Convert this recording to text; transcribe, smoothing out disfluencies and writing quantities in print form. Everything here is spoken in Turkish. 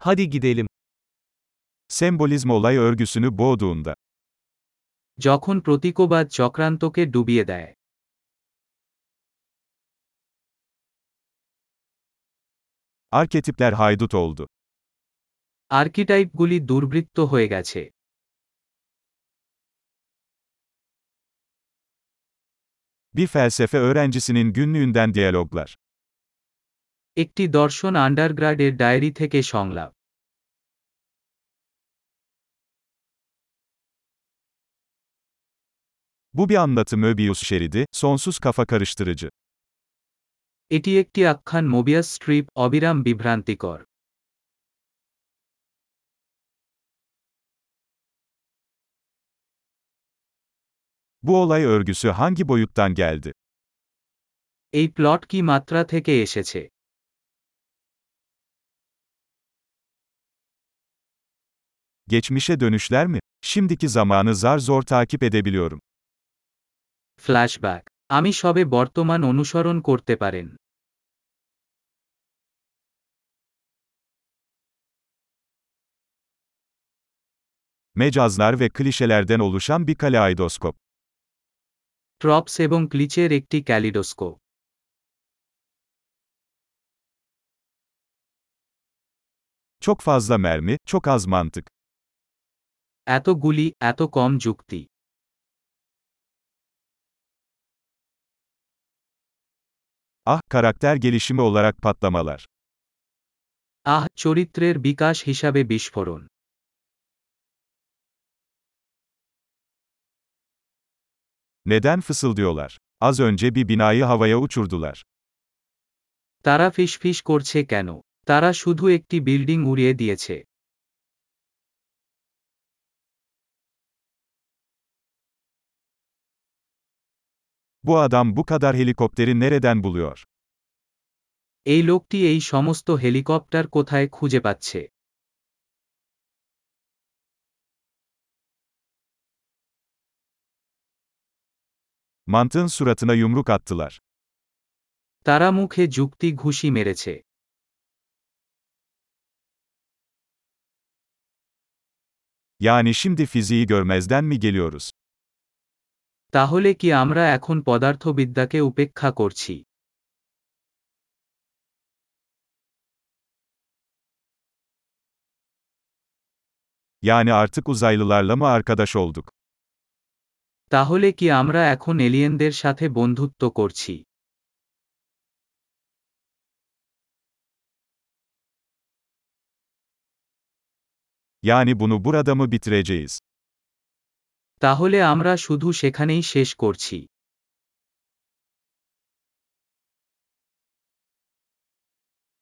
Hadi gidelim. Sembolizm olay örgüsünü boğduğunda. Jokhon protikobad çokrantoke dubiye deয়. Arketipler haydut oldu. Arketipguli durbritto hoye geche. Bir felsefe öğrencisinin günlüğünden diyaloglar. একটি দর্শন আন্ডারগ্রাডের ডায়েরি থেকে সংলাপ। Bu bir anlatı Möbius şeridi, sonsuz kafa karıştırıcı. এটি একটি আখ্যান Mobius strip, অবিরাম বিভ্রান্তিকর। Bu olay örgüsü hangi boyuttan geldi? এই প্লট কি মাত্রা থেকে এসেছে? Geçmişe dönüşler mi? Şimdiki zamanı zar zor takip edebiliyorum. Flashback. Ami şobe bortoman onushoron korte paren. Mecazlar ve klişelerden oluşan bir kaleidoskop. Tropes ebong klişer ekti kaleidoskop. Çok fazla mermi, çok az mantık. এত গুলি, এত কম যুক্তি। Ah, karakter gelişimi olarak patlamalar. Ah, çoritrer bikaş hisabe bişforon. Neden fısıldıyorlar? Az önce bir binayı havaya uçurdular. Tara fişfiş korche keno? Tara şudhu ekti building uriye diyeche. Bu adam bu kadar helikopteri nereden buluyor? এই লোকটি এই সমস্ত হেলিকপ্টার কোথায় খুঁজে পাচ্ছে? Mantığın suratına yumruk attılar. তারা মুখে যুক্তি ঘুষি মেরেছে। Yani şimdi fiziği görmezden mi geliyoruz? তাহলে কি আমরা এখন পদার্থবিদ্যাকে উপেক্ষা করছি? Yani artık uzaylılarla mı arkadaş olduk? তাহলে কি আমরা এখন এলিয়েনদের সাথে বন্ধুত্ব করছি? Yani bunu burada mı bitireceğiz? তাহলে আমরা শুধু সেখানেই শেষ করছি।